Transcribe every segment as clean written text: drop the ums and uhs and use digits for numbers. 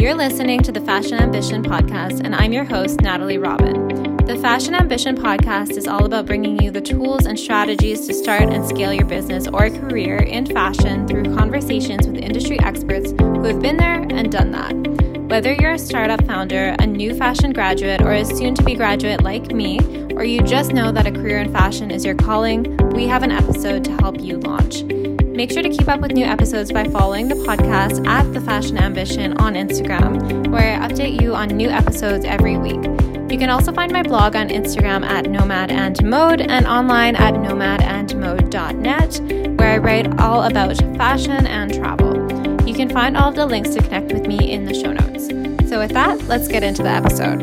You're listening to the Fashion Ambition Podcast, and I'm your host, Natalie Robin. The Fashion Ambition Podcast is all about bringing you the tools and strategies to start and scale your business or career in fashion through conversations with industry experts who have been there and done that. Whether you're a startup founder, a new fashion graduate, or a soon-to-be graduate like me, or you just know that a career in fashion is your calling, we have an episode to help you launch. Make sure to keep up with new episodes by following the podcast at The Fashion Ambition on Instagram, where I update you on new episodes every week. You can also find my blog on Instagram at Nomade and Mode and online at nomadeandmode.net, where I write all about fashion and travel. You can find all of the links to connect with me in the show notes. So with that, let's get into the episode.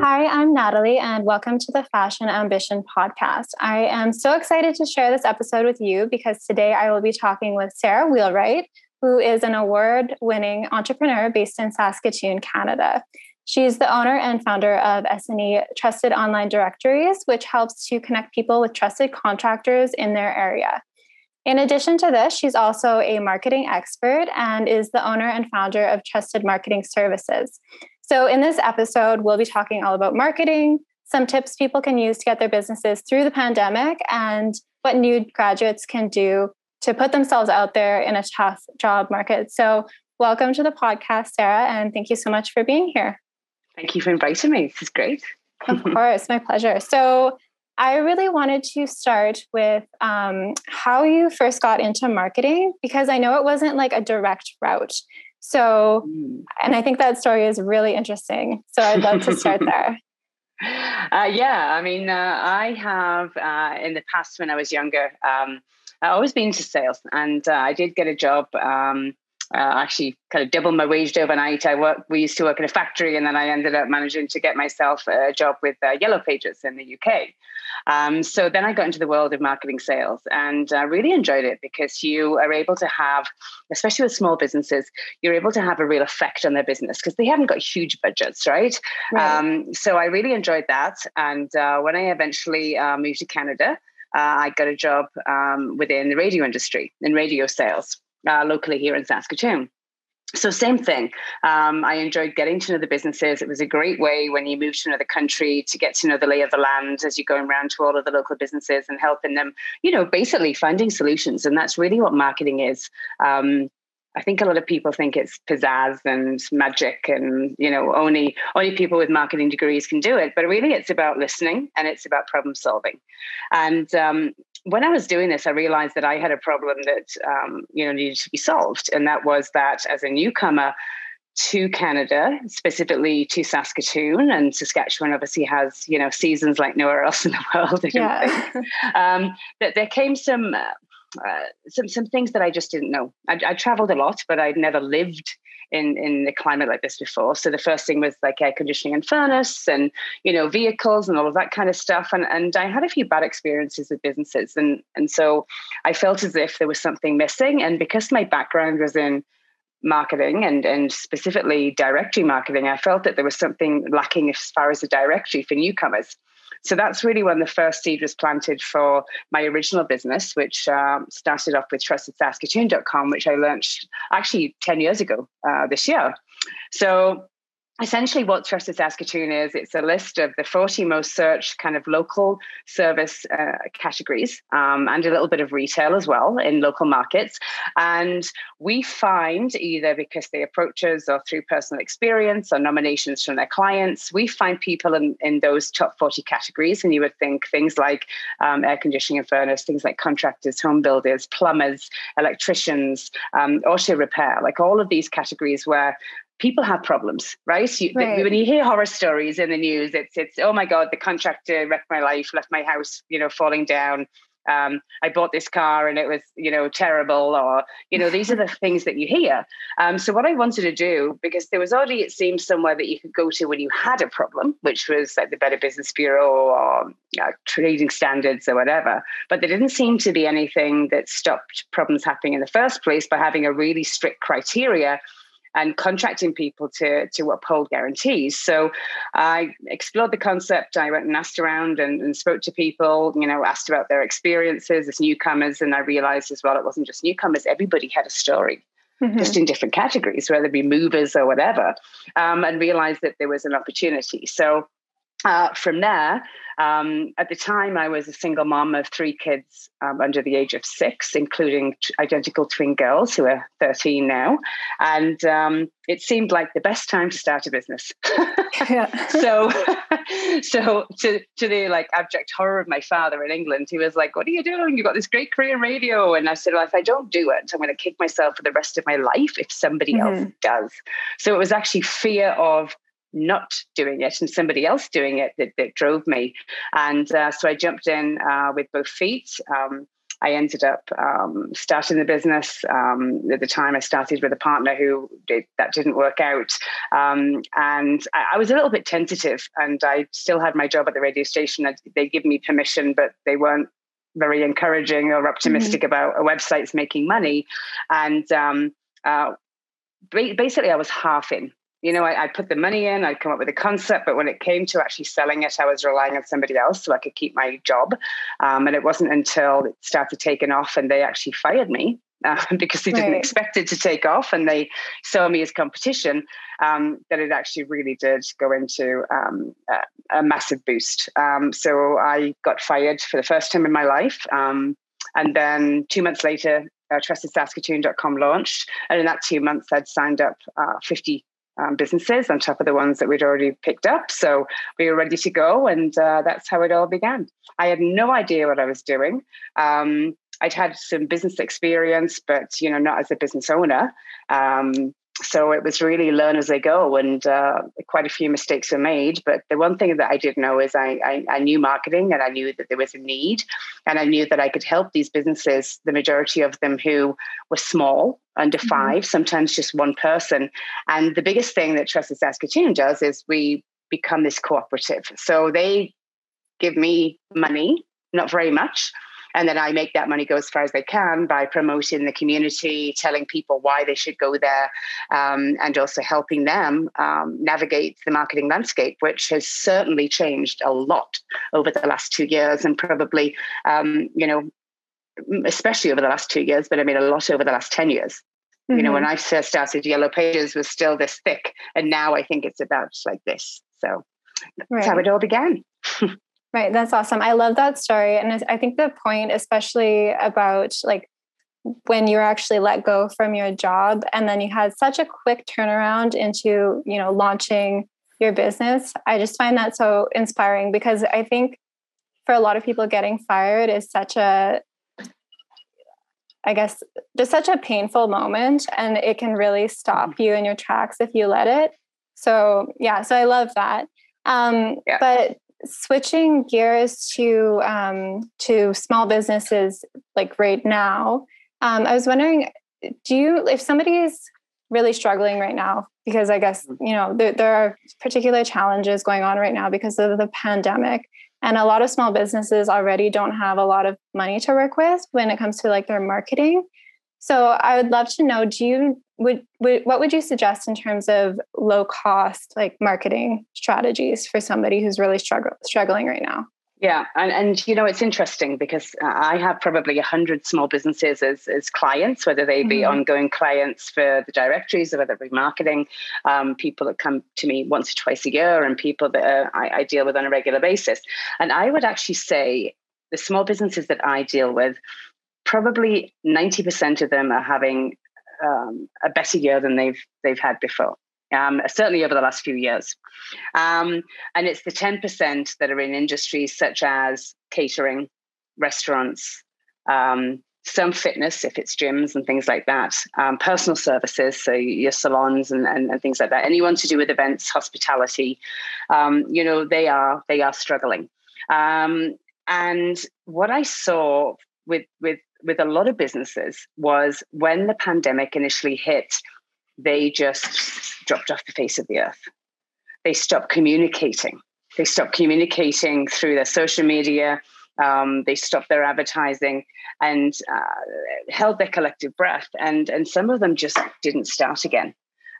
Hi, I'm Natalie, and welcome to the Fashion Ambition Podcast. I am so excited to share this episode with you because today I will be talking with Sara Wheelwright, who is an award-winning entrepreneur based in Saskatoon, Canada. She's the owner and founder of S&E Trusted Online Directories, which helps to connect people with trusted contractors in their area. In addition to this, she's also a marketing expert and is the owner and founder of Trusted Marketing Services. So in this episode, we'll be talking all about marketing, some tips people can use to get their businesses through the pandemic, and what new graduates can do to put themselves out there in a tough job market. So welcome to the podcast, Sara, and thank you so much for being here. Thank you for inviting me. This is great. Of course, my pleasure. So I really wanted to start with how you first got into marketing, because I know it wasn't like a direct route. So, and I think that story is really interesting. So I'd love to start there. I have in the past when I was younger, I've always been into sales, and I did get a job. Actually, kind of doubled my wage overnight. We used to work in a factory, and then I ended up managing to get myself a job with Yellow Pages in the UK. So then I got into the world of marketing sales, and I really enjoyed it because you are able to have, especially with small businesses, you're able to have a real effect on their business because they haven't got huge budgets, right? So I really enjoyed that. And when I eventually moved to Canada, I got a job within the radio industry in radio sales. Locally here in Saskatoon. So same thing. I enjoyed getting to know the businesses. It was a great way when you move to another country to get to know the lay of the land as you're going around to all of the local businesses and helping them, you know, basically finding solutions. And that's really what marketing is. I think a lot of people think it's pizzazz and magic and, you know, only people with marketing degrees can do it. But really, it's about listening and it's about problem solving. And when I was doing this, I realized that I had a problem that, needed to be solved. And that was that as a newcomer to Canada, specifically to Saskatoon, and Saskatchewan obviously has, you know, seasons like nowhere else in the world, I think. That there came some things that I just didn't know. I traveled a lot, but I'd never lived in the climate like this before. So the first thing was like air conditioning and furnace and, you know, vehicles and all of that kind of stuff. And I had a few bad experiences with businesses. And so I felt as if there was something missing. And because my background was in marketing and specifically directory marketing, I felt that there was something lacking as far as the directory for newcomers. So that's really when the first seed was planted for my original business, which started off with trustedsaskatoon.com, which I launched actually 10 years ago this year. So essentially what Trusted Saskatoon is, it's a list of the 40 most searched kind of local service categories and a little bit of retail as well in local markets. And we find, either because they approach us or through personal experience or nominations from their clients, we find people in those top 40 categories. And you would think things like air conditioning and furnace, things like contractors, home builders, plumbers, electricians, auto repair, like all of these categories where people have problems, right? When you hear horror stories in the news, it's oh my God, the contractor wrecked my life, left my house, you know, falling down. I bought this car and it was, you know, terrible, or, you know, these are the things that you hear. So what I wanted to do, because there was already, it seemed, somewhere that you could go to when you had a problem, which was like the Better Business Bureau or trading standards or whatever, but there didn't seem to be anything that stopped problems happening in the first place by having a really strict criteria and contracting people to uphold guarantees. So I explored the concept. I went and asked around and spoke to people, you know, asked about their experiences as newcomers. And I realized as well, it wasn't just newcomers. Everybody had a story, just in different categories, whether it be movers or whatever, and realized that there was an opportunity. So from there, at the time, I was a single mom of 3 kids under the age of 6, including identical twin girls who are 13 now. And it seemed like the best time to start a business. So to the like abject horror of my father in England, he was like, what are you doing? You've got this great career in radio. And I said, well, if I don't do it, I'm going to kick myself for the rest of my life if somebody else does. So it was actually fear of not doing it and somebody else doing it that drove me. And so I jumped in with both feet. I ended up starting the business. At the time, I started with a partner who that didn't work out. And I was a little bit tentative, and I still had my job at the radio station. They'd given me permission, but they weren't very encouraging or optimistic about a website's making money. And basically, I was half in. You know, I put the money in, I'd come up with a concept, but when it came to actually selling it, I was relying on somebody else so I could keep my job. And it wasn't until it started taking off and they actually fired me because they didn't expect it to take off and they saw me as competition, that it actually really did go into a massive boost. So I got fired for the first time in my life. And then 2 months later, trustedsaskatoon.com launched. And in that 2 months, I'd signed up 50 businesses on top of the ones that we'd already picked up. So we were ready to go. And that's how it all began. I had no idea what I was doing. I'd had some business experience, but, you know, not as a business owner. So it was really learn as I go. And quite a few mistakes were made. But the one thing that I did know is I knew marketing, and I knew that there was a need, and I knew that I could help these businesses, the majority of them who were small, under 5, sometimes just one person. And the biggest thing that Trusted Saskatoon does is we become this cooperative. So they give me money, not very much. And then I make that money go as far as they can by promoting the community, telling people why they should go there, and also helping them navigate the marketing landscape, which has certainly changed a lot over the last 2 years, and probably, you know, especially over the last 2 years, but I mean a lot over the last 10 years. You know, when I first started, Yellow Pages was still this thick, and now I think it's about like this. So that's how it all began. Right. That's awesome. I love that story. And I think the point, especially about like when you were actually let go from your job and then you had such a quick turnaround into, you know, launching your business. I just find that so inspiring, because I think for a lot of people, getting fired is such a, I guess, just such a painful moment, and it can really stop you in your tracks if you let it. So yeah, so I love that. But switching gears to small businesses like right now, I was wondering, do you, if somebody is really struggling right now, because I guess, you know, there are particular challenges going on right now because of the pandemic. And a lot of small businesses already don't have a lot of money to work with when it comes to like their marketing. So I would love to know, what would you suggest in terms of low cost, like marketing strategies for somebody who's really struggling right now? Yeah. And, you know, it's interesting because I have probably 100 small businesses as clients, whether they be ongoing clients for the directories or whether it be marketing, people that come to me once or twice a year, and people that I deal with on a regular basis. And I would actually say the small businesses that I deal with, probably 90% of them are having a better year than they've had before. Certainly over the last few years. And it's the 10% that are in industries such as catering, restaurants, some fitness, if it's gyms and things like that, personal services, so your salons and things like that, anyone to do with events, hospitality, you know, they are struggling. And what I saw with a lot of businesses was when the pandemic initially hit, they just dropped off the face of the earth. They stopped communicating. They stopped communicating through their social media. They stopped their advertising and held their collective breath. And some of them just didn't start again.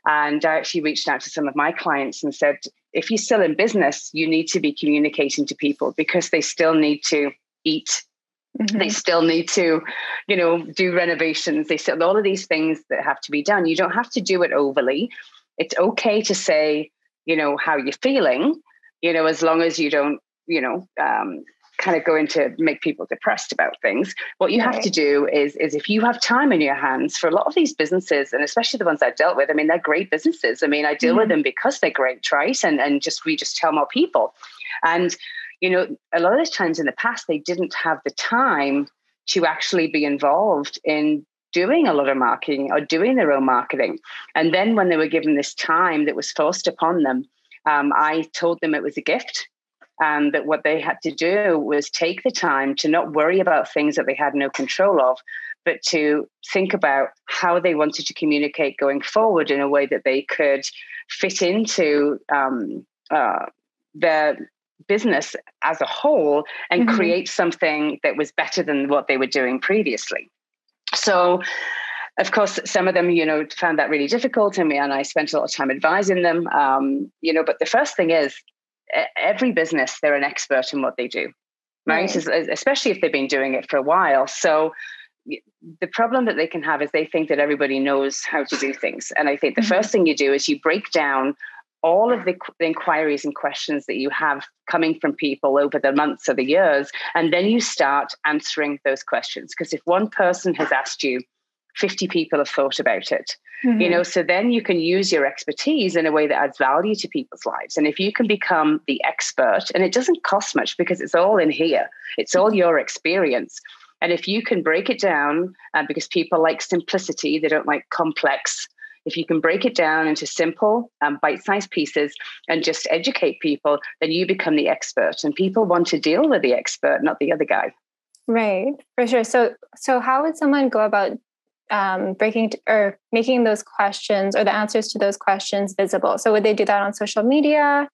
And I actually reached out to some of my clients and said, if you're still in business, you need to be communicating to people because they still need to eat. Mm-hmm. They still need to, do renovations. They still, all of these things that have to be done. You don't have to do it overly. It's okay to say, how you're feeling, as long as you don't, kind of go into make people depressed about things. What you have to do is if you have time in your hands, for a lot of these businesses, and especially the ones I've dealt with, I mean, they're great businesses. I mean, I deal with them because they're great, right? And we just tell more people. And, a lot of the times in the past, they didn't have the time to actually be involved in doing a lot of marketing or doing their own marketing. And then when they were given this time that was forced upon them, I told them it was a gift. And that what they had to do was take the time to not worry about things that they had no control of, but to think about how they wanted to communicate going forward in a way that they could fit into their business as a whole and create something that was better than what they were doing previously. So, of course, some of them, found that really difficult, and I spent a lot of time advising them, but the first thing is, every business, they're an expert in what they do, right? Mm. Especially if they've been doing it for a while. So the problem that they can have is they think that everybody knows how to do things. And I think the first thing you do is you break down all of the inquiries and questions that you have coming from people over the months or the years. And then you start answering those questions. Because if one person has asked you, 50 people have thought about it, so then you can use your expertise in a way that adds value to people's lives. And if you can become the expert, and it doesn't cost much because it's all in here, it's all your experience. And if you can break it down, because people like simplicity, they don't like complex. If you can break it down into simple bite-sized pieces and just educate people, then you become the expert. And people want to deal with the expert, not the other guy. Right, for sure. So how would someone go about making those questions or the answers to those questions visible? So would they do that on social media,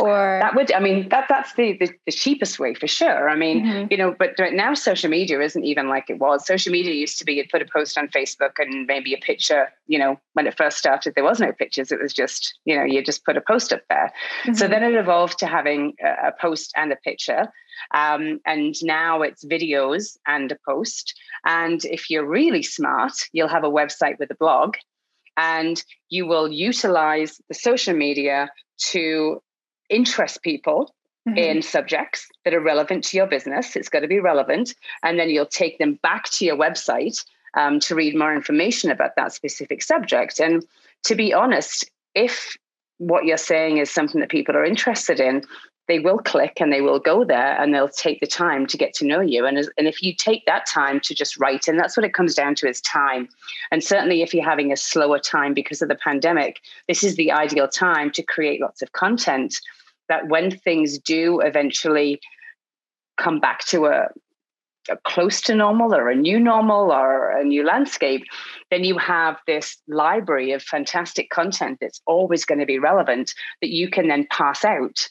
or that would? I mean, that's the cheapest way for sure. I mean, but right now social media isn't even like it was. Social media used to be you'd put a post on Facebook and maybe a picture. When it first started, there was no pictures. It was just you just put a post up there. So then it evolved to having a post and a picture. And now it's videos and a post. And if you're really smart, you'll have a website with a blog, and you will utilize the social media to interest people in subjects that are relevant to your business. It's got to be relevant. And then you'll take them back to your website to read more information about that specific subject. And to be honest, if what you're saying is something that people are interested in, they will click and they will go there and they'll take the time to get to know you. And if you take that time to just write, and that's what it comes down to is time. And certainly if you're having a slower time because of the pandemic, this is the ideal time to create lots of content that when things do eventually come back to a close to normal or a new normal or a new landscape, then you have this library of fantastic content that's always going to be relevant that you can then pass out.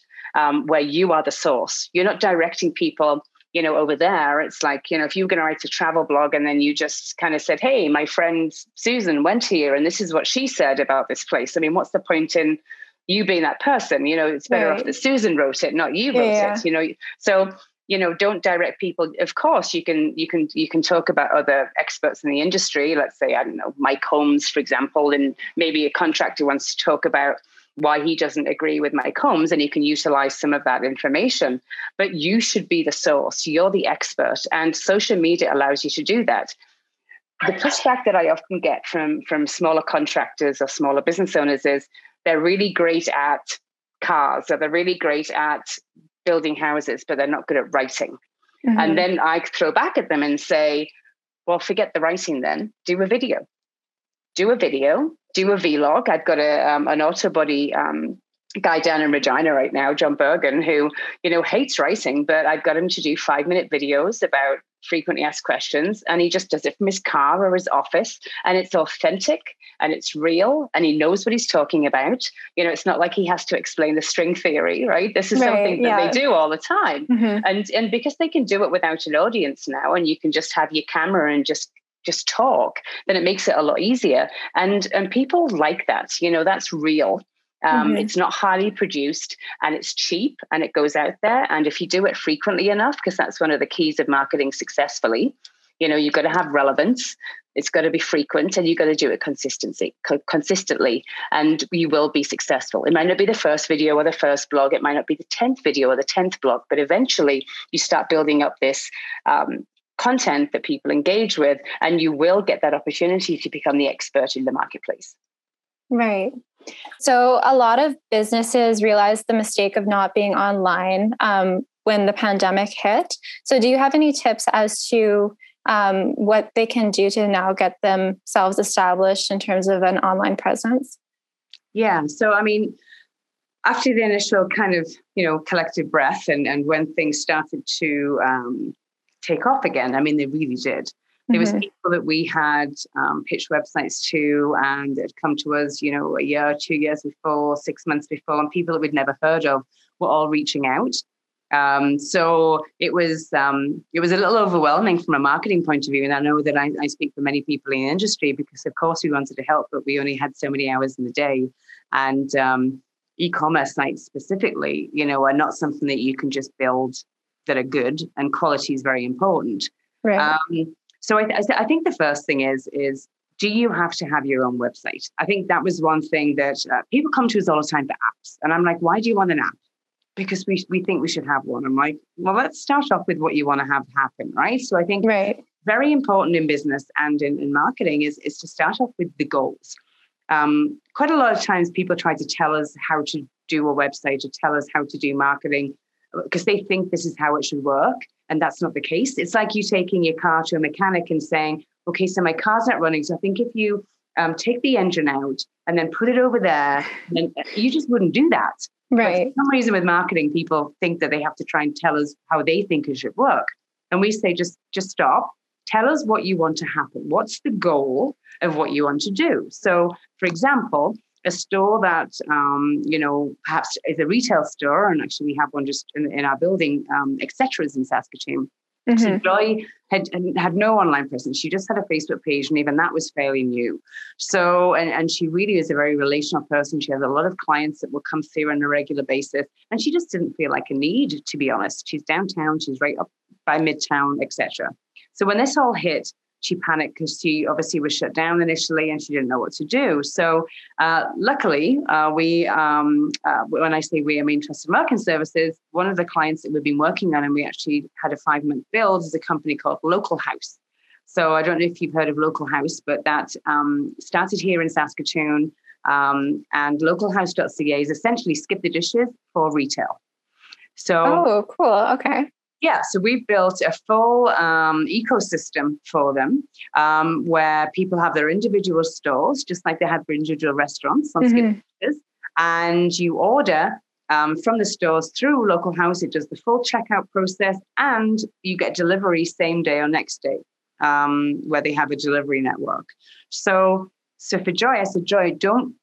Where you are the source. You're not directing people, over there. It's like, if you were going to write a travel blog and then you just kind of said, hey, my friend Susan went here and this is what she said about this place. I mean, what's the point in you being that person? It's better off that Susan wrote it, not you wrote it, So, don't direct people. Of course, you can talk about other experts in the industry. Let's say, I don't know, Mike Holmes, for example, and maybe a contractor wants to talk about why he doesn't agree with Mike Holmes, and you can utilize some of that information. But you should be the source. You're the expert, and social media allows you to do that. The pushback that I often get from smaller contractors or smaller business owners is they're really great at cars, or they're really great at building houses, but they're not good at writing. And then I throw back at them and say, well, forget the writing then. Do a video. Do a vlog. I've got an auto body guy down in Regina right now, John Bergen, who, you know, hates writing, but I've got him to do 5-minute videos about frequently asked questions, and he just does it from his car or his office, and it's authentic and it's real and he knows what he's talking about. You know, it's not like he has to explain the string theory, right? This is something that they do all the time. Mm-hmm. And because they can do it without an audience now, and you can just have your camera and just talk, then it makes it a lot easier. And people like that, you know, that's real. Mm-hmm. It's not highly produced, and it's cheap, and it goes out there. And if you do it frequently enough, because that's one of the keys of marketing successfully, you know, you've got to have relevance. It's got to be frequent, and you've got to do it consistently, and you will be successful. It might not be the first video or the first blog. It might not be the 10th video or the 10th blog, but eventually you start building up this content that people engage with, and you will get that opportunity to become the expert in the marketplace. Right. So a lot of businesses realized the mistake of not being online when the pandemic hit. So do you have any tips as to what they can do to now get themselves established in terms of an online presence? Yeah. So, I mean, after the initial kind of, you know, collective breath and when things started to take off again, I mean, they really did. There was people that we had pitched websites to, and that had come to us, you know, a year, 2 years before, 6 months before, and people that we'd never heard of were all reaching out. So it was a little overwhelming from a marketing point of view. And I know that I speak for many people in the industry, because of course we wanted to help, but we only had so many hours in the day. And e-commerce sites specifically, you know, are not something that you can just build that are good, and quality is very important. Right. So I think the first thing is do you have to have your own website? I think that was one thing that people come to us all the time for apps. And I'm like, why do you want an app? Because we think we should have one. I'm like, well, let's start off with what you want to have happen, right? So I think very important in business and in marketing is to start off with the goals. Quite a lot of times people try to tell us how to do a website or tell us how to do marketing, because they think this is how it should work. And that's not the case. It's like you taking your car to a mechanic and saying, okay, so my car's not running. So I think if you take the engine out and then put it over there, then you just wouldn't do that. Right. But for some reason with marketing, people think that they have to try and tell us how they think it should work. And we say, just stop. Tell us what you want to happen. What's the goal of what you want to do? So for example, a store that, you know, perhaps is a retail store, and actually we have one just in our building, Etcetera's in Saskatoon. Mm-hmm. So Joy had no online presence. She just had a Facebook page, and even that was fairly new. So, and she really is a very relational person. She has a lot of clients that will come through on a regular basis, and she just didn't feel like a need, to be honest. She's downtown, she's right up by Midtown, etc. So when this all hit, she panicked because she obviously was shut down initially, and she didn't know what to do. So luckily, when I say we, I mean Trusted Marketing Services, one of the clients that we've been working on, and we actually had a 5-month build, is a company called Local House. So I don't know if you've heard of Local House, but that started here in Saskatoon. And localhouse.ca is essentially skip the dishes for retail. So, oh, cool. Okay. Yeah, so we've built a full ecosystem for them where people have their individual stores, just like they had their individual restaurants on skip dishes, and you order from the stores through Local House. It does the full checkout process, and you get delivery same day or next day where they have a delivery network. So for Joy, I said, Joy, don't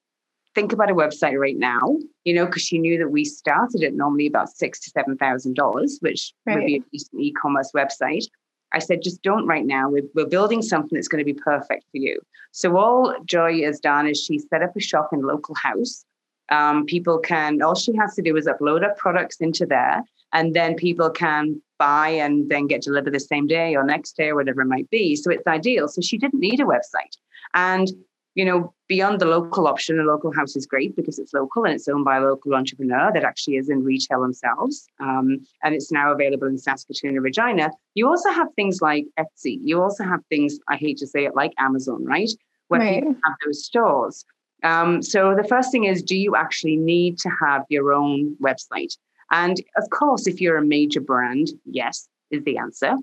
think about a website right now, you know, because she knew that we started at normally about $6,000 to $7,000, which would be a decent e-commerce website. I said, just don't right now. We're building something that's going to be perfect for you. So all Joy has done is she set up a shop in Local House. People can, all she has to do is upload her products into there, and then people can buy and then get delivered the same day or next day or whatever it might be. So it's ideal. So she didn't need a website. And you know, beyond the local option, a Local House is great because it's local and it's owned by a local entrepreneur that actually is in retail themselves. And it's now available in Saskatoon and Regina. You also have things like Etsy. You also have things, I hate to say it, like Amazon, right? Where people have those stores. So the first thing is, do you actually need to have your own website? And of course, if you're a major brand, yes, is the answer.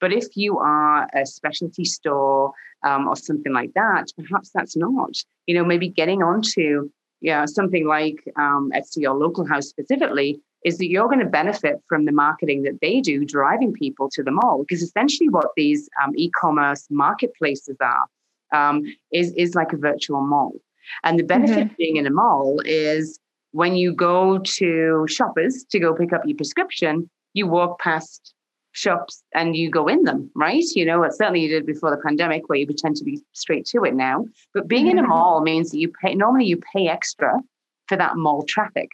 But if you are a specialty store or something like that, perhaps that's not, you know, maybe getting onto something like Etsy or Local House specifically, is that you're going to benefit from the marketing that they do, driving people to the mall. Because essentially what these e-commerce marketplaces are is like a virtual mall. And the benefit of being in a mall is when you go to Shoppers to go pick up your prescription, you walk past shops and you go in them, right? You know, it certainly you did before the pandemic where you pretend to be straight to it now. But being in a mall means that you pay extra for that mall traffic.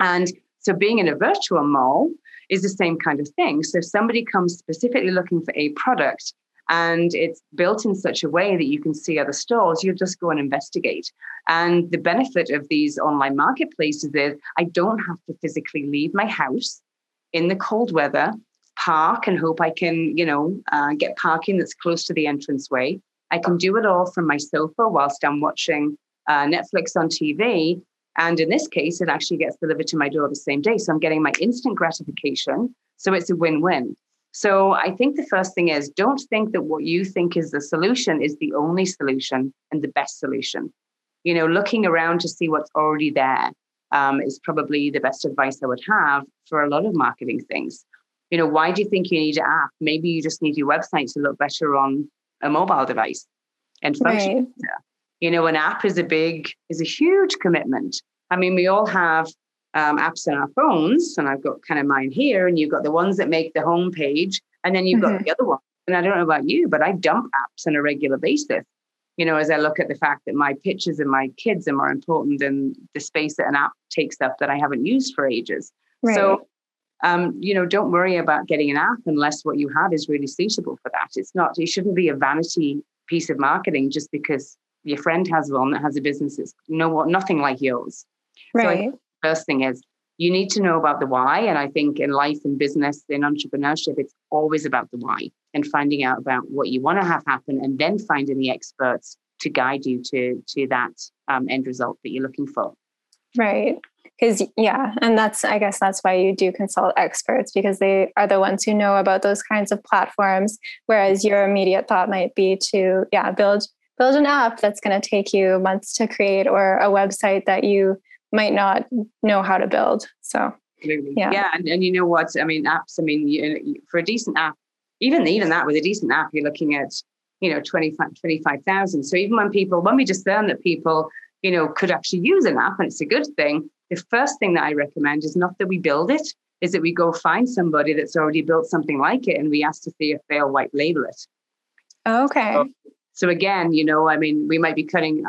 And so being in a virtual mall is the same kind of thing. So if somebody comes specifically looking for a product and it's built in such a way that you can see other stores, you just go and investigate. And the benefit of these online marketplaces is I don't have to physically leave my house in the cold weather, park and hope I can, get parking that's close to the entranceway. I can do it all from my sofa whilst I'm watching Netflix on TV. And in this case, it actually gets delivered to my door the same day. So I'm getting my instant gratification. So it's a win-win. So I think the first thing is, don't think that what you think is the solution is the only solution and the best solution. You know, looking around to see what's already there is probably the best advice I would have for a lot of marketing things. You know, why do you think you need an app? Maybe you just need your website to look better on a mobile device and function better. You know, an app is a huge commitment. I mean, we all have apps on our phones, and I've got kind of mine here, and you've got the ones that make the homepage, and then you've got the other one. And I don't know about you, but I dump apps on a regular basis. You know, as I look at the fact that my pictures and my kids are more important than the space that an app takes up that I haven't used for ages. Right. So, don't worry about getting an app unless what you have is really suitable for that. It shouldn't be a vanity piece of marketing just because your friend has one that has a business that's nothing like yours. Right. So I think the first thing is you need to know about the why. And I think in life and business, in entrepreneurship, it's always about the why and finding out about what you want to have happen and then finding the experts to guide you to that end result that you're looking for. Right. And that's why you do consult experts, because they are the ones who know about those kinds of platforms. Whereas your immediate thought might be to, build an app that's going to take you months to create, or a website that you might not know how to build. So, absolutely. Yeah. And you know what, I mean, apps, I mean, for a decent app, even that with a decent app, you're looking at, 25,000. So even when we discern that people, could actually use an app and it's a good thing, the first thing that I recommend is not that we build it, is that we go find somebody that's already built something like it and we ask to see if they'll white label it. Okay. So again, we might be cutting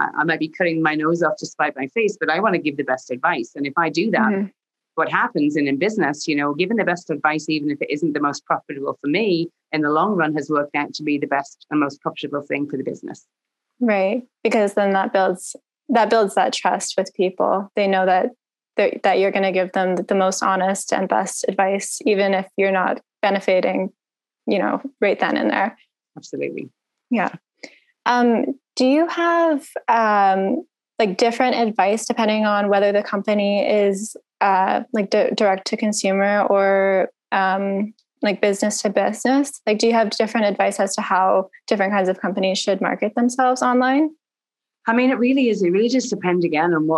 my nose off to spite my face, but I want to give the best advice. And if I do that, what happens? And in business, giving the best advice, even if it isn't the most profitable for me, in the long run has worked out to be the best and most profitable thing for the business. Right. Because then that builds that trust with people. They know that you're going to give them the most honest and best advice, even if you're not benefiting, right then and there. Absolutely. Yeah. Do you have different advice depending on whether the company is direct to consumer or business to business? Like, do you have different advice as to how different kinds of companies should market themselves online? I mean, it really just depends again on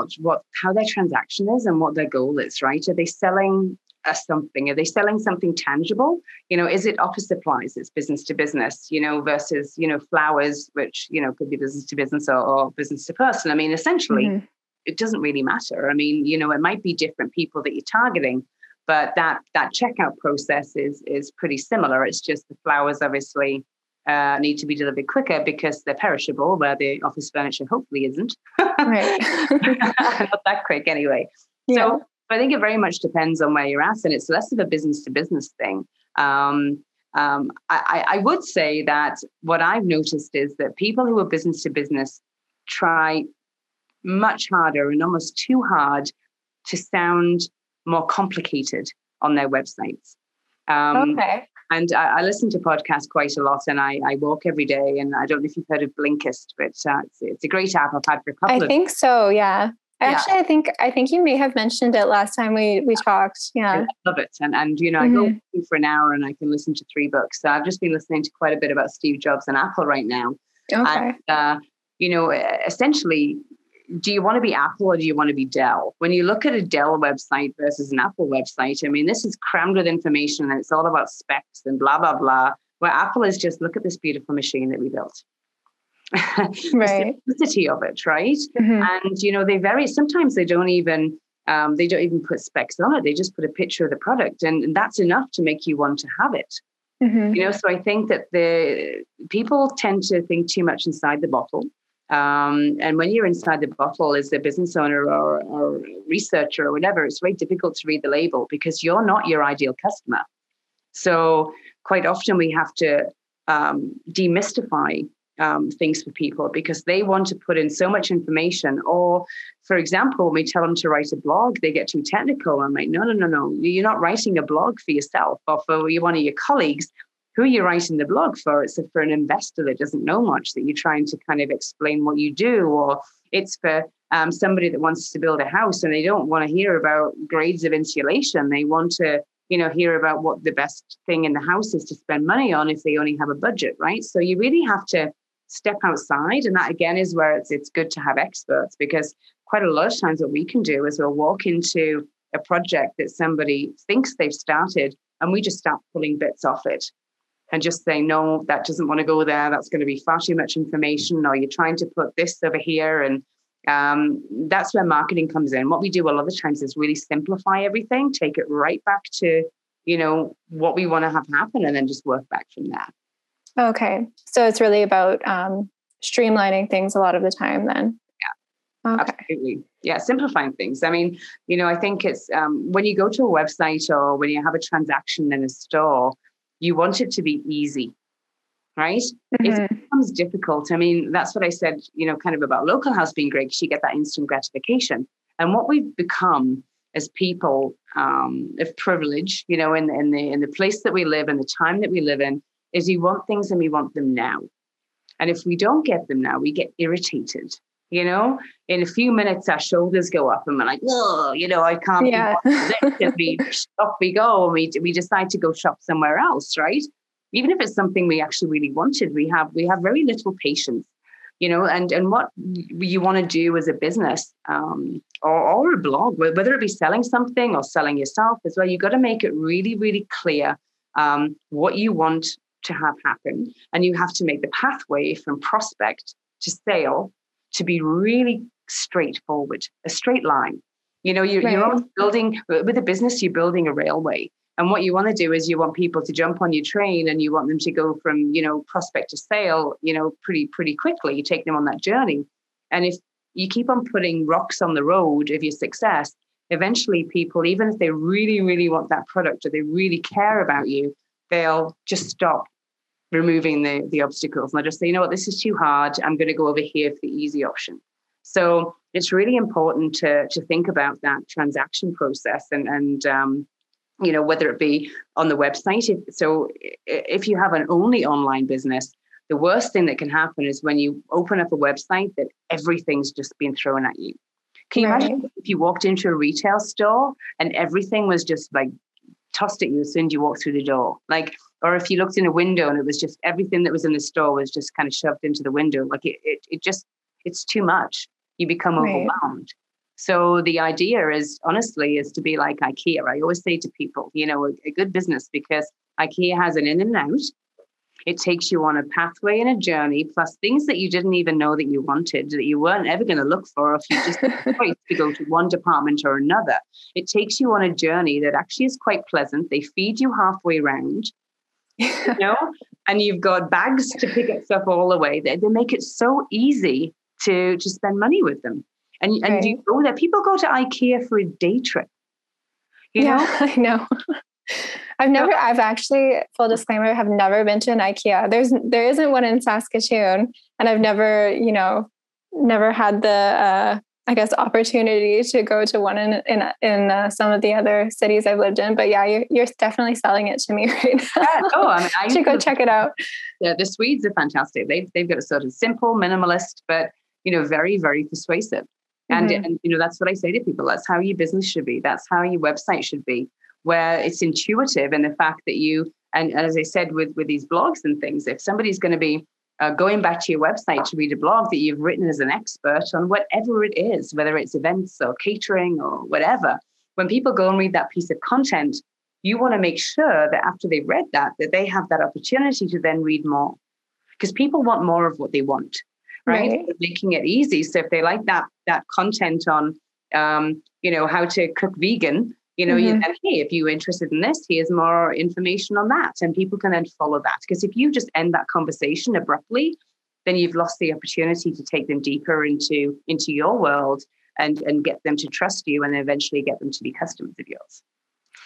how their transaction is and what their goal is, right? Are they selling something? Are they selling something tangible? Is it office supplies that's business to business, versus, flowers, which, could be business to business or business to person? I mean, essentially, it doesn't really matter. I mean, it might be different people that you're targeting, but that checkout process is pretty similar. It's just the flowers obviously need to be delivered quicker because they're perishable, where the office furniture hopefully isn't. Right. Not that quick anyway. Yeah. So I think it very much depends on where you're at, and it's less of a business-to-business thing. I would say that what I've noticed is that people who are business-to-business try much harder and almost too hard to sound more complicated on their websites. Okay. And I listen to podcasts quite a lot, and I walk every day, and I don't know if you've heard of Blinkist, but it's a great app I've had for a couple of years. I think so, yeah. Actually, I think you may have mentioned it last time we talked. Yeah, I love it, and I go for an hour and I can listen to 3 books. So I've just been listening to quite a bit about Steve Jobs and Apple right now. Okay, essentially, do you want to be Apple or do you want to be Dell? When you look at a Dell website versus an Apple website, I mean, this is crammed with information and it's all about specs and blah, blah, blah, where Apple is just, look at this beautiful machine that we built. Right. The simplicity of it, right? Mm-hmm. And, you know, sometimes they don't even put specs on it. They just put a picture of the product and that's enough to make you want to have it. Mm-hmm. You know, so I think that the people tend to think too much inside the bottle. And when you're inside the bottle as a business owner or researcher or whatever, it's very difficult to read the label because you're not your ideal customer. So quite often we have to demystify things for people because they want to put in so much information. Or, for example, when we tell them to write a blog, they get too technical. I'm like, no. You're not writing a blog for yourself or for one of your colleagues. Who are you writing the blog for? It's for an investor that doesn't know much, that you're trying to kind of explain what you do, or it's for somebody that wants to build a house and they don't want to hear about grades of insulation. They want to, you know, hear about what the best thing in the house is to spend money on if they only have a budget, right? So you really have to step outside. And that, again, is where it's good to have experts, because quite a lot of times what we can do is we'll walk into a project that somebody thinks they've started and we just start pulling bits off it. And just say, no, that doesn't want to go there. That's going to be far too much information. Or you're trying to put this over here. And that's where marketing comes in. What we do a lot of times is really simplify everything, take it right back to, you know, what we want to have happen and then just work back from there. Okay. So it's really about streamlining things a lot of the time then. Okay. Absolutely. Yeah. Simplifying things. I mean, you know, I think it's when you go to a website or when you have a transaction in a store, you want it to be easy, right? Mm-hmm. If it becomes difficult, I mean, that's what I said, you know, kind of about Local House being great because you get that instant gratification. And what we've become as people of privilege, you know, in the place that we live and the time that we live in, is we want things and we want them now. And if we don't get them now, we get irritated. You know, in a few minutes, our shoulders go up and we're like, oh, you know, I can't. Yeah. Off we go. And we decide to go shop somewhere else. Right. Even if it's something we actually really wanted, we have very little patience, you know, and what you want to do as a business or a blog, whether it be selling something or selling yourself as well, you got to make it really, really clear what you want to have happen. And you have to make the pathway from prospect to sale to be really straightforward, a straight line. You know, you're always building, with a business, you're building a railway. And what you want to do is you want people to jump on your train and you want them to go from, you know, prospect to sale, you know, pretty quickly. You take them on that journey. And if you keep on putting rocks on the road of your success, eventually people, even if they really, really want that product or they really care about you, they'll just stop removing the obstacles. And I just say, you know what, this is too hard. I'm going to go over here for the easy option. So it's really important to think about that transaction process and you know, whether it be on the website. So if you have an only online business, the worst thing that can happen is when you open up a website that everything's just been thrown at you. Can you imagine if you walked into a retail store and everything was just like tossed at you as soon as you walked through the door? Like, or if you looked in a window and it was just everything that was in the store was just kind of shoved into the window. Like it's too much. You become overwhelmed. So the idea is honestly to be like IKEA. I always say to people, you know, a good business, because IKEA has an in and out. It takes you on a pathway and a journey, plus things that you didn't even know that you wanted, that you weren't ever going to look for if you just choice to go to one department or another. It takes you on a journey that actually is quite pleasant. They feed you halfway round, you know, and you've got bags to pick up stuff all the way. They make it so easy to spend money with them. And you go there. People go to IKEA for a day trip. You know? I know. I've actually, full disclaimer, never been to an IKEA. There isn't one in Saskatoon, and I've never had the, I guess, opportunity to go to one in some of the other cities I've lived in. But yeah, you're definitely selling it to me right now. Yeah, I should go check it out. Yeah, the Swedes are fantastic. They've got a sort of simple, minimalist, but, you know, very, very persuasive. And, mm-hmm. and, you know, that's what I say to people. That's how your business should be. That's how your website should be, where it's intuitive in the fact that you, and as I said, with these blogs and things, if somebody's going to be going back to your website to read a blog that you've written as an expert on whatever it is, whether it's events or catering or whatever. When people go and read that piece of content, you want to make sure that after they've read that they have that opportunity to then read more, because people want more of what they want, right? They're making it easy. So if they like that content on, how to cook vegan, mm-hmm. Hey, if you're interested in this, here's more information on that. And people can then follow that. Because if you just end that conversation abruptly, then you've lost the opportunity to take them deeper into your world and get them to trust you and eventually get them to be customers of yours.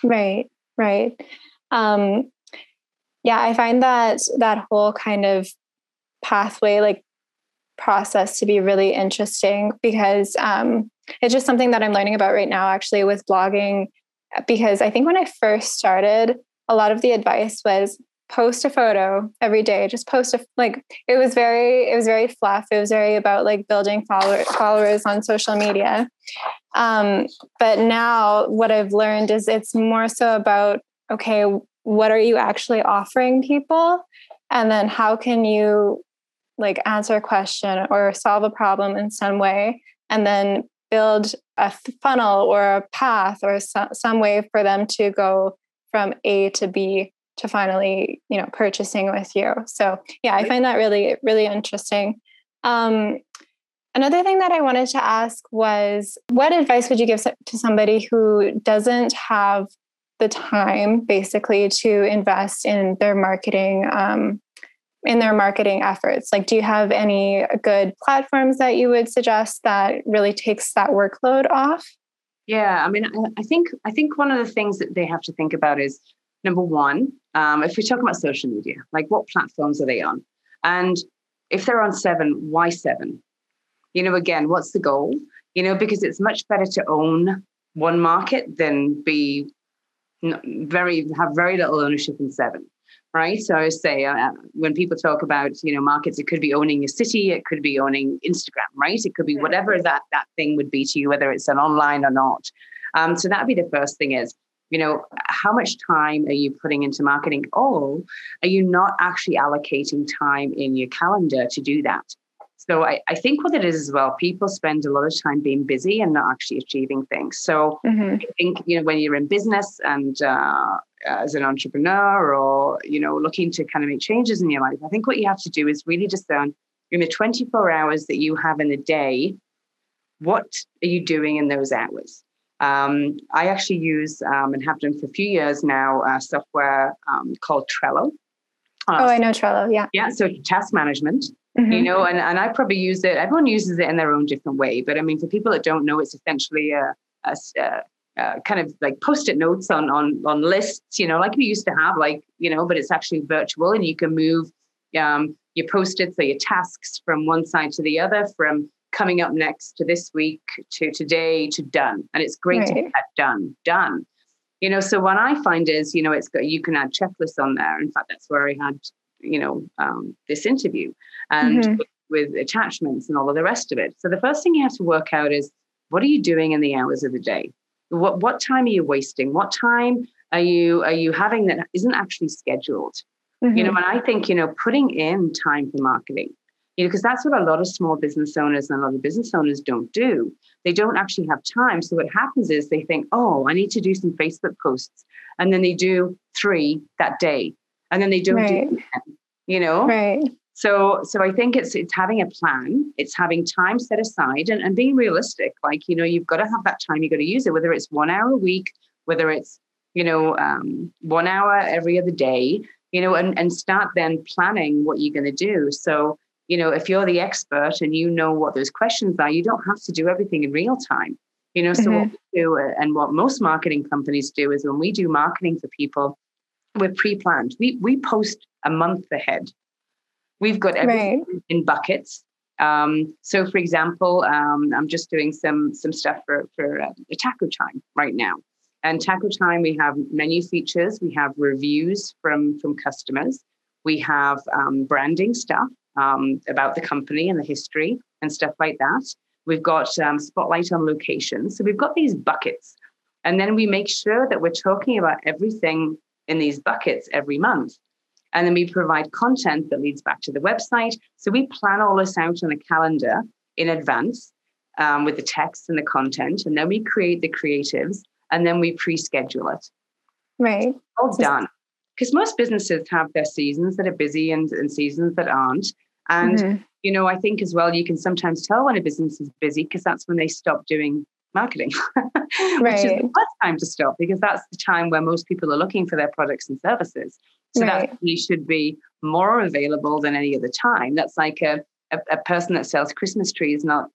Right. I find that whole kind of pathway, like process to be really interesting because it's just something that I'm learning about right now, actually, with blogging, because I think when I first started, a lot of the advice was post a photo every day, just post it was very fluff. It was very about like building followers on social media. But now what I've learned is it's more so about, okay, what are you actually offering people? And then how can you like answer a question or solve a problem in some way? And then build a funnel or a path or some way for them to go from A to B to finally, purchasing with you. So yeah, I find that really, really interesting. Another thing that I wanted to ask was, what advice would you give to somebody who doesn't have the time basically to invest in their marketing, efforts? Like, do you have any good platforms that you would suggest that really takes that workload off? Yeah. I mean, I think one of the things that they have to think about is, number one, if we're talking about social media, like what platforms are they on? And if they're on 7, why 7? Again, what's the goal? Because it's much better to own one market than have very little ownership in 7. Right. So I say when people talk about, markets, it could be owning a city, it could be owning Instagram, right? It could be whatever that thing would be to you, whether it's an online or not. So that'd be the first thing is, how much time are you putting into marketing? Or are you not actually allocating time in your calendar to do that? So I think what it is as well, people spend a lot of time being busy and not actually achieving things. So mm-hmm. I think, when you're in business and as an entrepreneur or, looking to kind of make changes in your life, I think what you have to do is really discern in the 24 hours that you have in a day, what are you doing in those hours? I actually use and have done for a few years now software called Trello. I know Trello. Yeah. Yeah. So task management. Mm-hmm. And I probably use it. Everyone uses it in their own different way. But I mean, for people that don't know, it's essentially a kind of like post-it notes on lists, like we used to have, but it's actually virtual, and you can move your post-its or your tasks from one side to the other, from coming up next to this week to today to done. And it's great to get that done. So what I find is, you can add checklists on there. In fact, that's where I had this interview and mm-hmm. with attachments and all of the rest of it. So the first thing you have to work out is, what are you doing in the hours of the day? What time are you wasting? What time are you having that isn't actually scheduled? Mm-hmm. And I think, putting in time for marketing, because that's what a lot of small business owners and a lot of business owners don't do. They don't actually have time. So what happens is they think, oh, I need to do some Facebook posts. And then they do 3 that day. And then they don't do it, Right. So I think it's having a plan. It's having time set aside and being realistic. Like, you've got to have that time. You've got to use it, whether it's 1 hour a week, whether it's, 1 hour every other day, and start then planning what you're going to do. So, if you're the expert and you know what those questions are, you don't have to do everything in real time. So mm-hmm. what we do and what most marketing companies do is when we do marketing for people, we're pre-planned. We post a month ahead. We've got everything in buckets. So, for example, I'm just doing some stuff for the Taco Time right now. And Taco Time, we have menu features. We have reviews from customers. We have branding stuff about the company and the history and stuff like that. We've got spotlight on location. So we've got these buckets. And then we make sure that we're talking about everything in these buckets every month. And then we provide content that leads back to the website. So we plan all this out on a calendar in advance with the text and the content. And then we create the creatives and then we pre-schedule it. Right. All done. Because most businesses have their seasons that are busy and seasons that aren't. And, you know, I think as well, you can sometimes tell when a business is busy because that's when they stop doing marketing, which is the best time to stop because that's the time where most people are looking for their products and services. So that you should be more available than any other time. That's like a person that sells Christmas trees not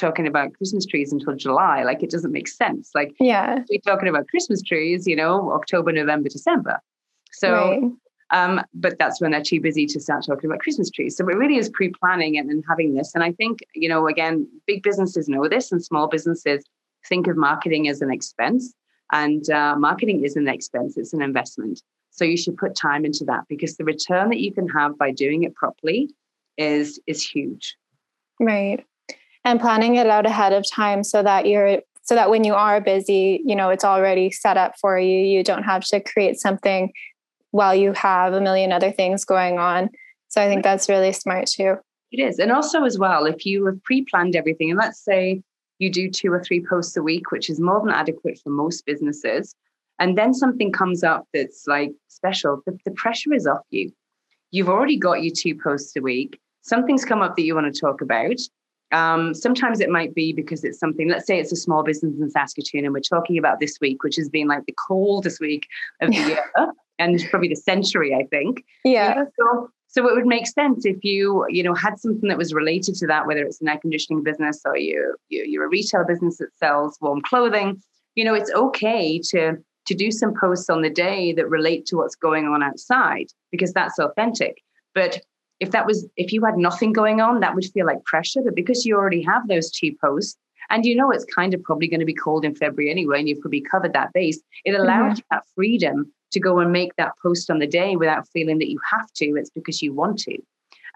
talking about Christmas trees until July. Like it doesn't make sense. Like we're talking about Christmas trees, you know, October, November, December. So, but that's when they're too busy to start talking about Christmas trees. So it really is pre-planning and having this. And I think, you know, again, big businesses know this and small businesses think of marketing as an expense. And marketing is an expense. It's an investment. So you should put time into that because the return that you can have by doing it properly is huge. Right. And planning it out ahead of time so that so that when you are busy, you know, it's already set up for you. You don't have to create something while you have a million other things going on. So I think that's really smart too. It is. And also as well, if you have pre-planned everything, and let's say you do 2 or 3 posts a week, which is more than adequate for most businesses, and then something comes up that's like special, the pressure is off you. You've already got your 2 posts a week. Something's come up that you want to talk about. Sometimes it might be because it's something, let's say it's a small business in Saskatoon and we're talking about this week, which has been like the coldest week of the year. And probably the century, I think. Yeah. So it would make sense if you had something that was related to that, whether it's an air conditioning business or you're a retail business that sells warm clothing. You know, it's okay to do some posts on the day that relate to what's going on outside because that's authentic. But if you had nothing going on, that would feel like pressure. But because you already have those 2 posts, and you know it's kind of probably going to be cold in February anyway, and you've probably covered that base, it allows you that freedom to go and make that post on the day without feeling that you have to. It's because you want to.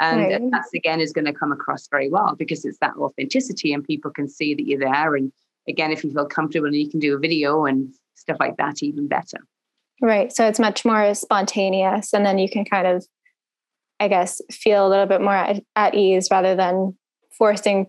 And that's, again, is going to come across very well because it's that authenticity and people can see that you're there. And again, if you feel comfortable and you can do a video and stuff like that, even better. Right. So it's much more spontaneous. And then you can kind of, I guess, feel a little bit more at ease rather than forcing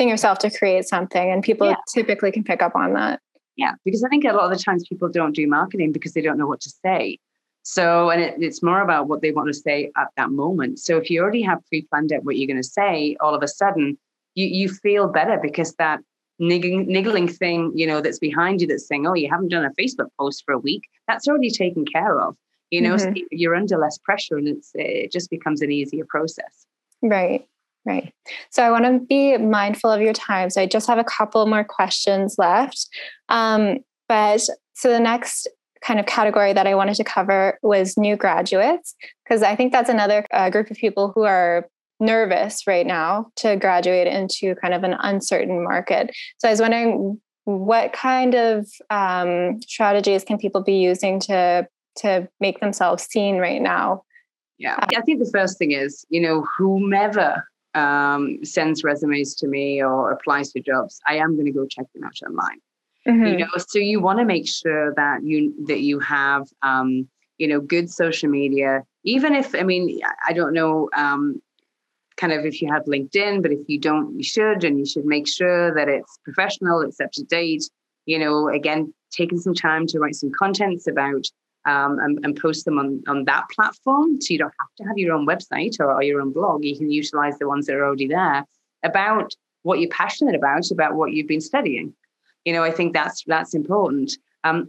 yourself to create something. And people typically can pick up on that. Yeah, because I think a lot of the times people don't do marketing because they don't know what to say. So, and it's more about what they want to say at that moment. So if you already have pre-planned out what you're going to say, all of a sudden you feel better because that niggling thing, you know, that's behind you that's saying, oh, you haven't done a Facebook post for a week. That's already taken care of, you know, so you're under less pressure and it just becomes an easier process. Right. Right. So I want to be mindful of your time. So I just have a couple more questions left. But so the next kind of category that I wanted to cover was new graduates, because I think that's another group of people who are nervous right now to graduate into kind of an uncertain market. So I was wondering what kind of strategies can people be using to make themselves seen right now? Yeah, I think the first thing is, you know, whomever sends resumes to me or applies to jobs, I am going to go check them out online. You know, so you want to make sure that you have, you know, good social media, even if, I mean, I don't know, kind of if you have LinkedIn, but if you don't, you should, and you should make sure that it's professional, it's up to date, you know, again, taking some time to write some contents about and post them on that platform. So you don't have to have your own website or your own blog. You can utilize the ones that are already there about what you're passionate about what you've been studying. You know, I think that's important.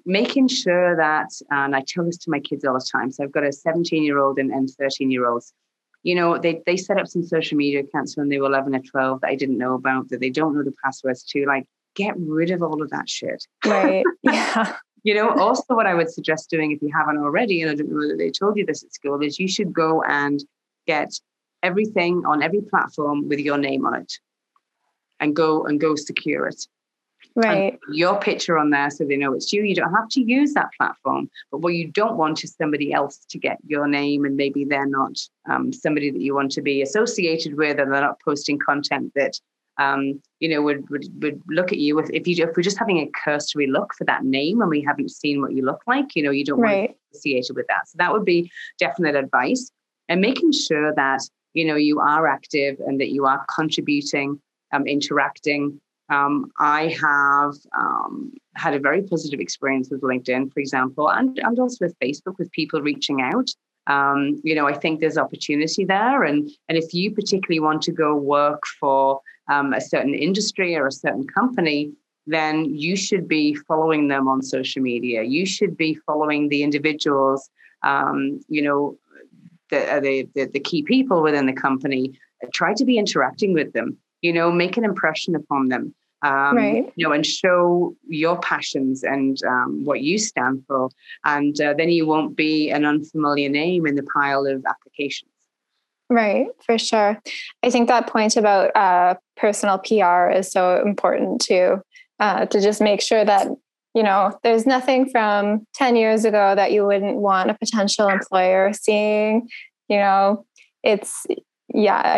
Making sure that, and I tell this to my kids all the time. So I've got a 17-year-old and 13-year-olds. You know, they set up some social media accounts when they were 11 or 12 that I didn't know about, that they don't know the passwords to. Like, get rid of all of that shit. Right. Yeah. You know, also what I would suggest doing if you haven't already, and I don't know whether they told you this at school, is you should go and get everything on every platform with your name on it and go secure it. Right. And your picture on there so they know it's you. You don't have to use that platform. But what you don't want is somebody else to get your name and maybe they're not somebody that you want to be associated with and they're not posting content that would look at you if we're just having a cursory look for that name and we haven't seen what you look like, you don't want to be associated with that. So that would be definite advice, and making sure that, you are active and that you are contributing, interacting. I have had a very positive experience with LinkedIn, for example, and also with Facebook, with people reaching out. I think there's opportunity there. And if you particularly want to go work for a certain industry or a certain company, then you should be following them on social media. You should be following the individuals, the key people within the company. Try to be interacting with them, make an impression upon them, and show your passions and what you stand for. And then you won't be an unfamiliar name in the pile of applications. Right, for sure. I think that point about personal PR is so important too, to just make sure that, there's nothing from 10 years ago that you wouldn't want a potential employer seeing. I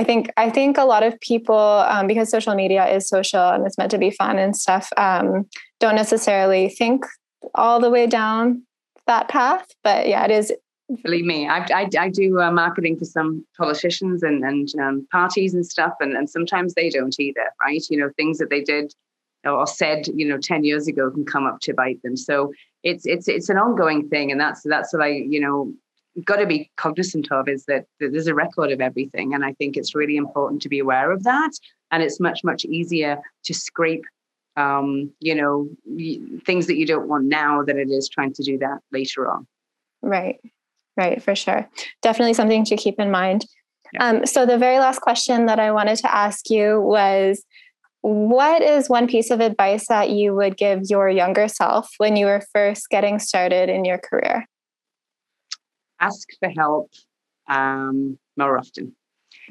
think a lot of people, because social media is social and it's meant to be fun and stuff, don't necessarily think all the way down that path. But yeah, it is. Believe me, I do marketing for some politicians and parties and stuff, and sometimes they don't either, right? Things that they did or said, 10 years ago can come up to bite them. So it's an ongoing thing, and that's what I got to be cognizant of, is that there's a record of everything. And I think it's really important to be aware of that. And it's much, much easier to scrape, things that you don't want now than it is trying to do that later on. Right. For sure. Definitely something to keep in mind. Yeah. So the very last question that I wanted to ask you was, what is one piece of advice that you would give your younger self when you were first getting started in your career? Ask for help more often.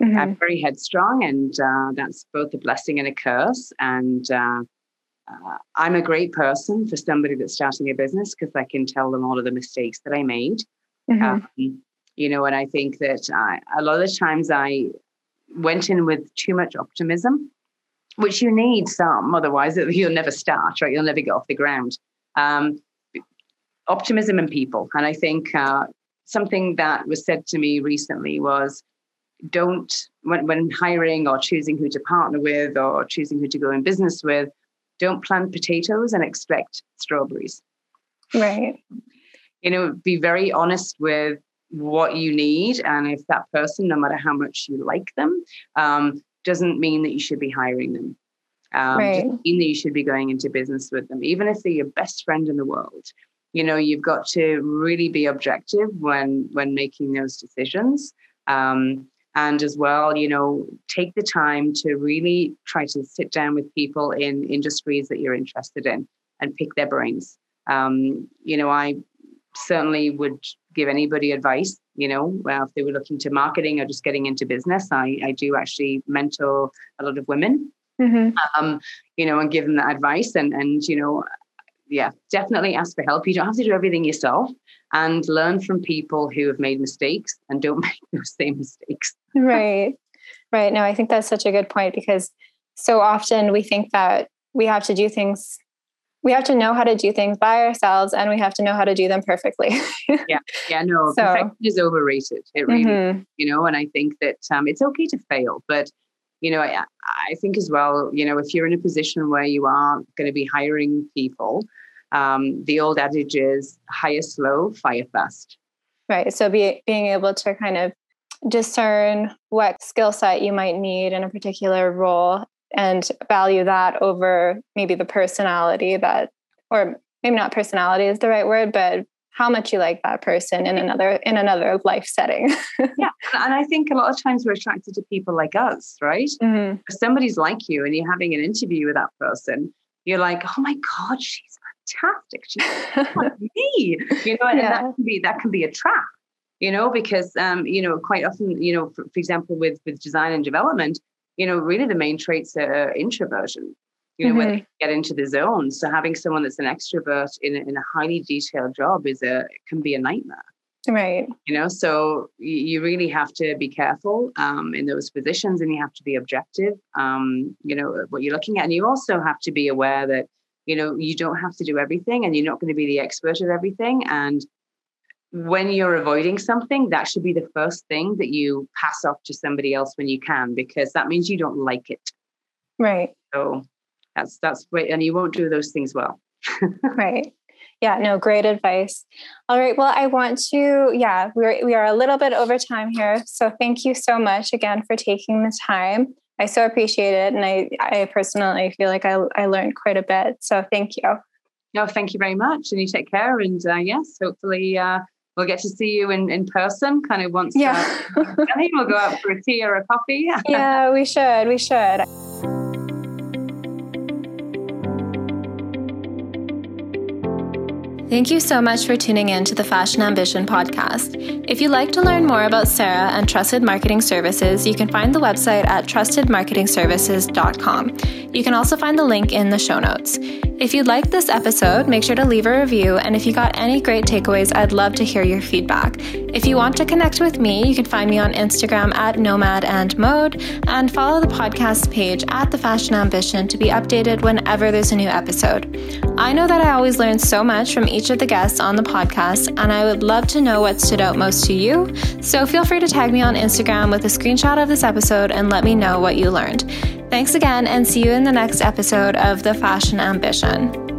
Mm-hmm. I'm very headstrong, and that's both a blessing and a curse. And I'm a great person for somebody that's starting a business, because I can tell them all of the mistakes that I made. Mm-hmm. And I think that a lot of the times I went in with too much optimism, which you need some, otherwise you'll never start, right? You'll never get off the ground. Optimism in people. And I think something that was said to me recently was, when hiring or choosing who to partner with or choosing who to go in business with, don't plant potatoes and expect strawberries. Right. Be very honest with what you need. And if that person, no matter how much you like them, doesn't mean that you should be hiring them. Doesn't mean that you should be going into business with them, even if they're your best friend in the world. You've got to really be objective when making those decisions. And as well, take the time to really try to sit down with people in industries that you're interested in and pick their brains. I certainly would give anybody advice, if they were looking to marketing or just getting into business. I do actually mentor a lot of women, mm-hmm. And give them that advice and yeah, definitely ask for help. You don't have to do everything yourself, and learn from people who have made mistakes and don't make those same mistakes. Right. No, I think that's such a good point, because so often we think that we have to know how to do things by ourselves, and we have to know how to do them perfectly. Yeah. No, so, perfection is overrated. It really, mm-hmm. And I think that it's okay to fail, but I think as well, if you're in a position where you are going to be hiring people, the old adage is hire slow, fire fast. Right. So being able to kind of discern what skill set you might need in a particular role and value that over maybe the personality that, or maybe not personality is the right word, but how much you like that person in another life setting. Yeah. And I think a lot of times we're attracted to people like us, right? Mm-hmm. If somebody's like you and you're having an interview with that person, you're like, oh my God, she's fantastic. She's like me. And yeah. that can be a trap, because, quite often, for example, with design and development, really the main traits are introversion. Mm-hmm. When they get into the zone. So having someone that's an extrovert in a highly detailed job can be a nightmare. Right. You know, so you really have to be careful in those positions, and you have to be objective, you know, what you're looking at. And you also have to be aware that, you know, you don't have to do everything, and you're not going to be the expert at everything. And when you're avoiding something, that should be the first thing that you pass off to somebody else when you can, because that means you don't like it. Right. So that's great. And you won't do those things well. Right. Yeah, no, great advice. All right. Well, I want to, we are a little bit over time here. So thank you so much again for taking the time. I so appreciate it. And I personally feel like I learned quite a bit. So thank you. No, thank you very much. And you take care. And yes, hopefully we'll get to see you in person kind of once. Yeah. I think we'll go out for a tea or a coffee. Yeah, we should. We should. Thank you so much for tuning in to the Fashion Ambition podcast. If you'd like to learn more about Sara and Trusted Marketing Services, you can find the website at trustedmarketingservices.com. You can also find the link in the show notes. If you liked this episode, make sure to leave a review. And if you got any great takeaways, I'd love to hear your feedback. If you want to connect with me, you can find me on Instagram at nomadeandmode, and follow the podcast page at The Fashion Ambition to be updated whenever there's a new episode. I know that I always learn so much from each of the guests on the podcast, and I would love to know what stood out most to you. So feel free to tag me on Instagram with a screenshot of this episode and let me know what you learned. Thanks again, and see you in the next episode of The Fashion Ambition.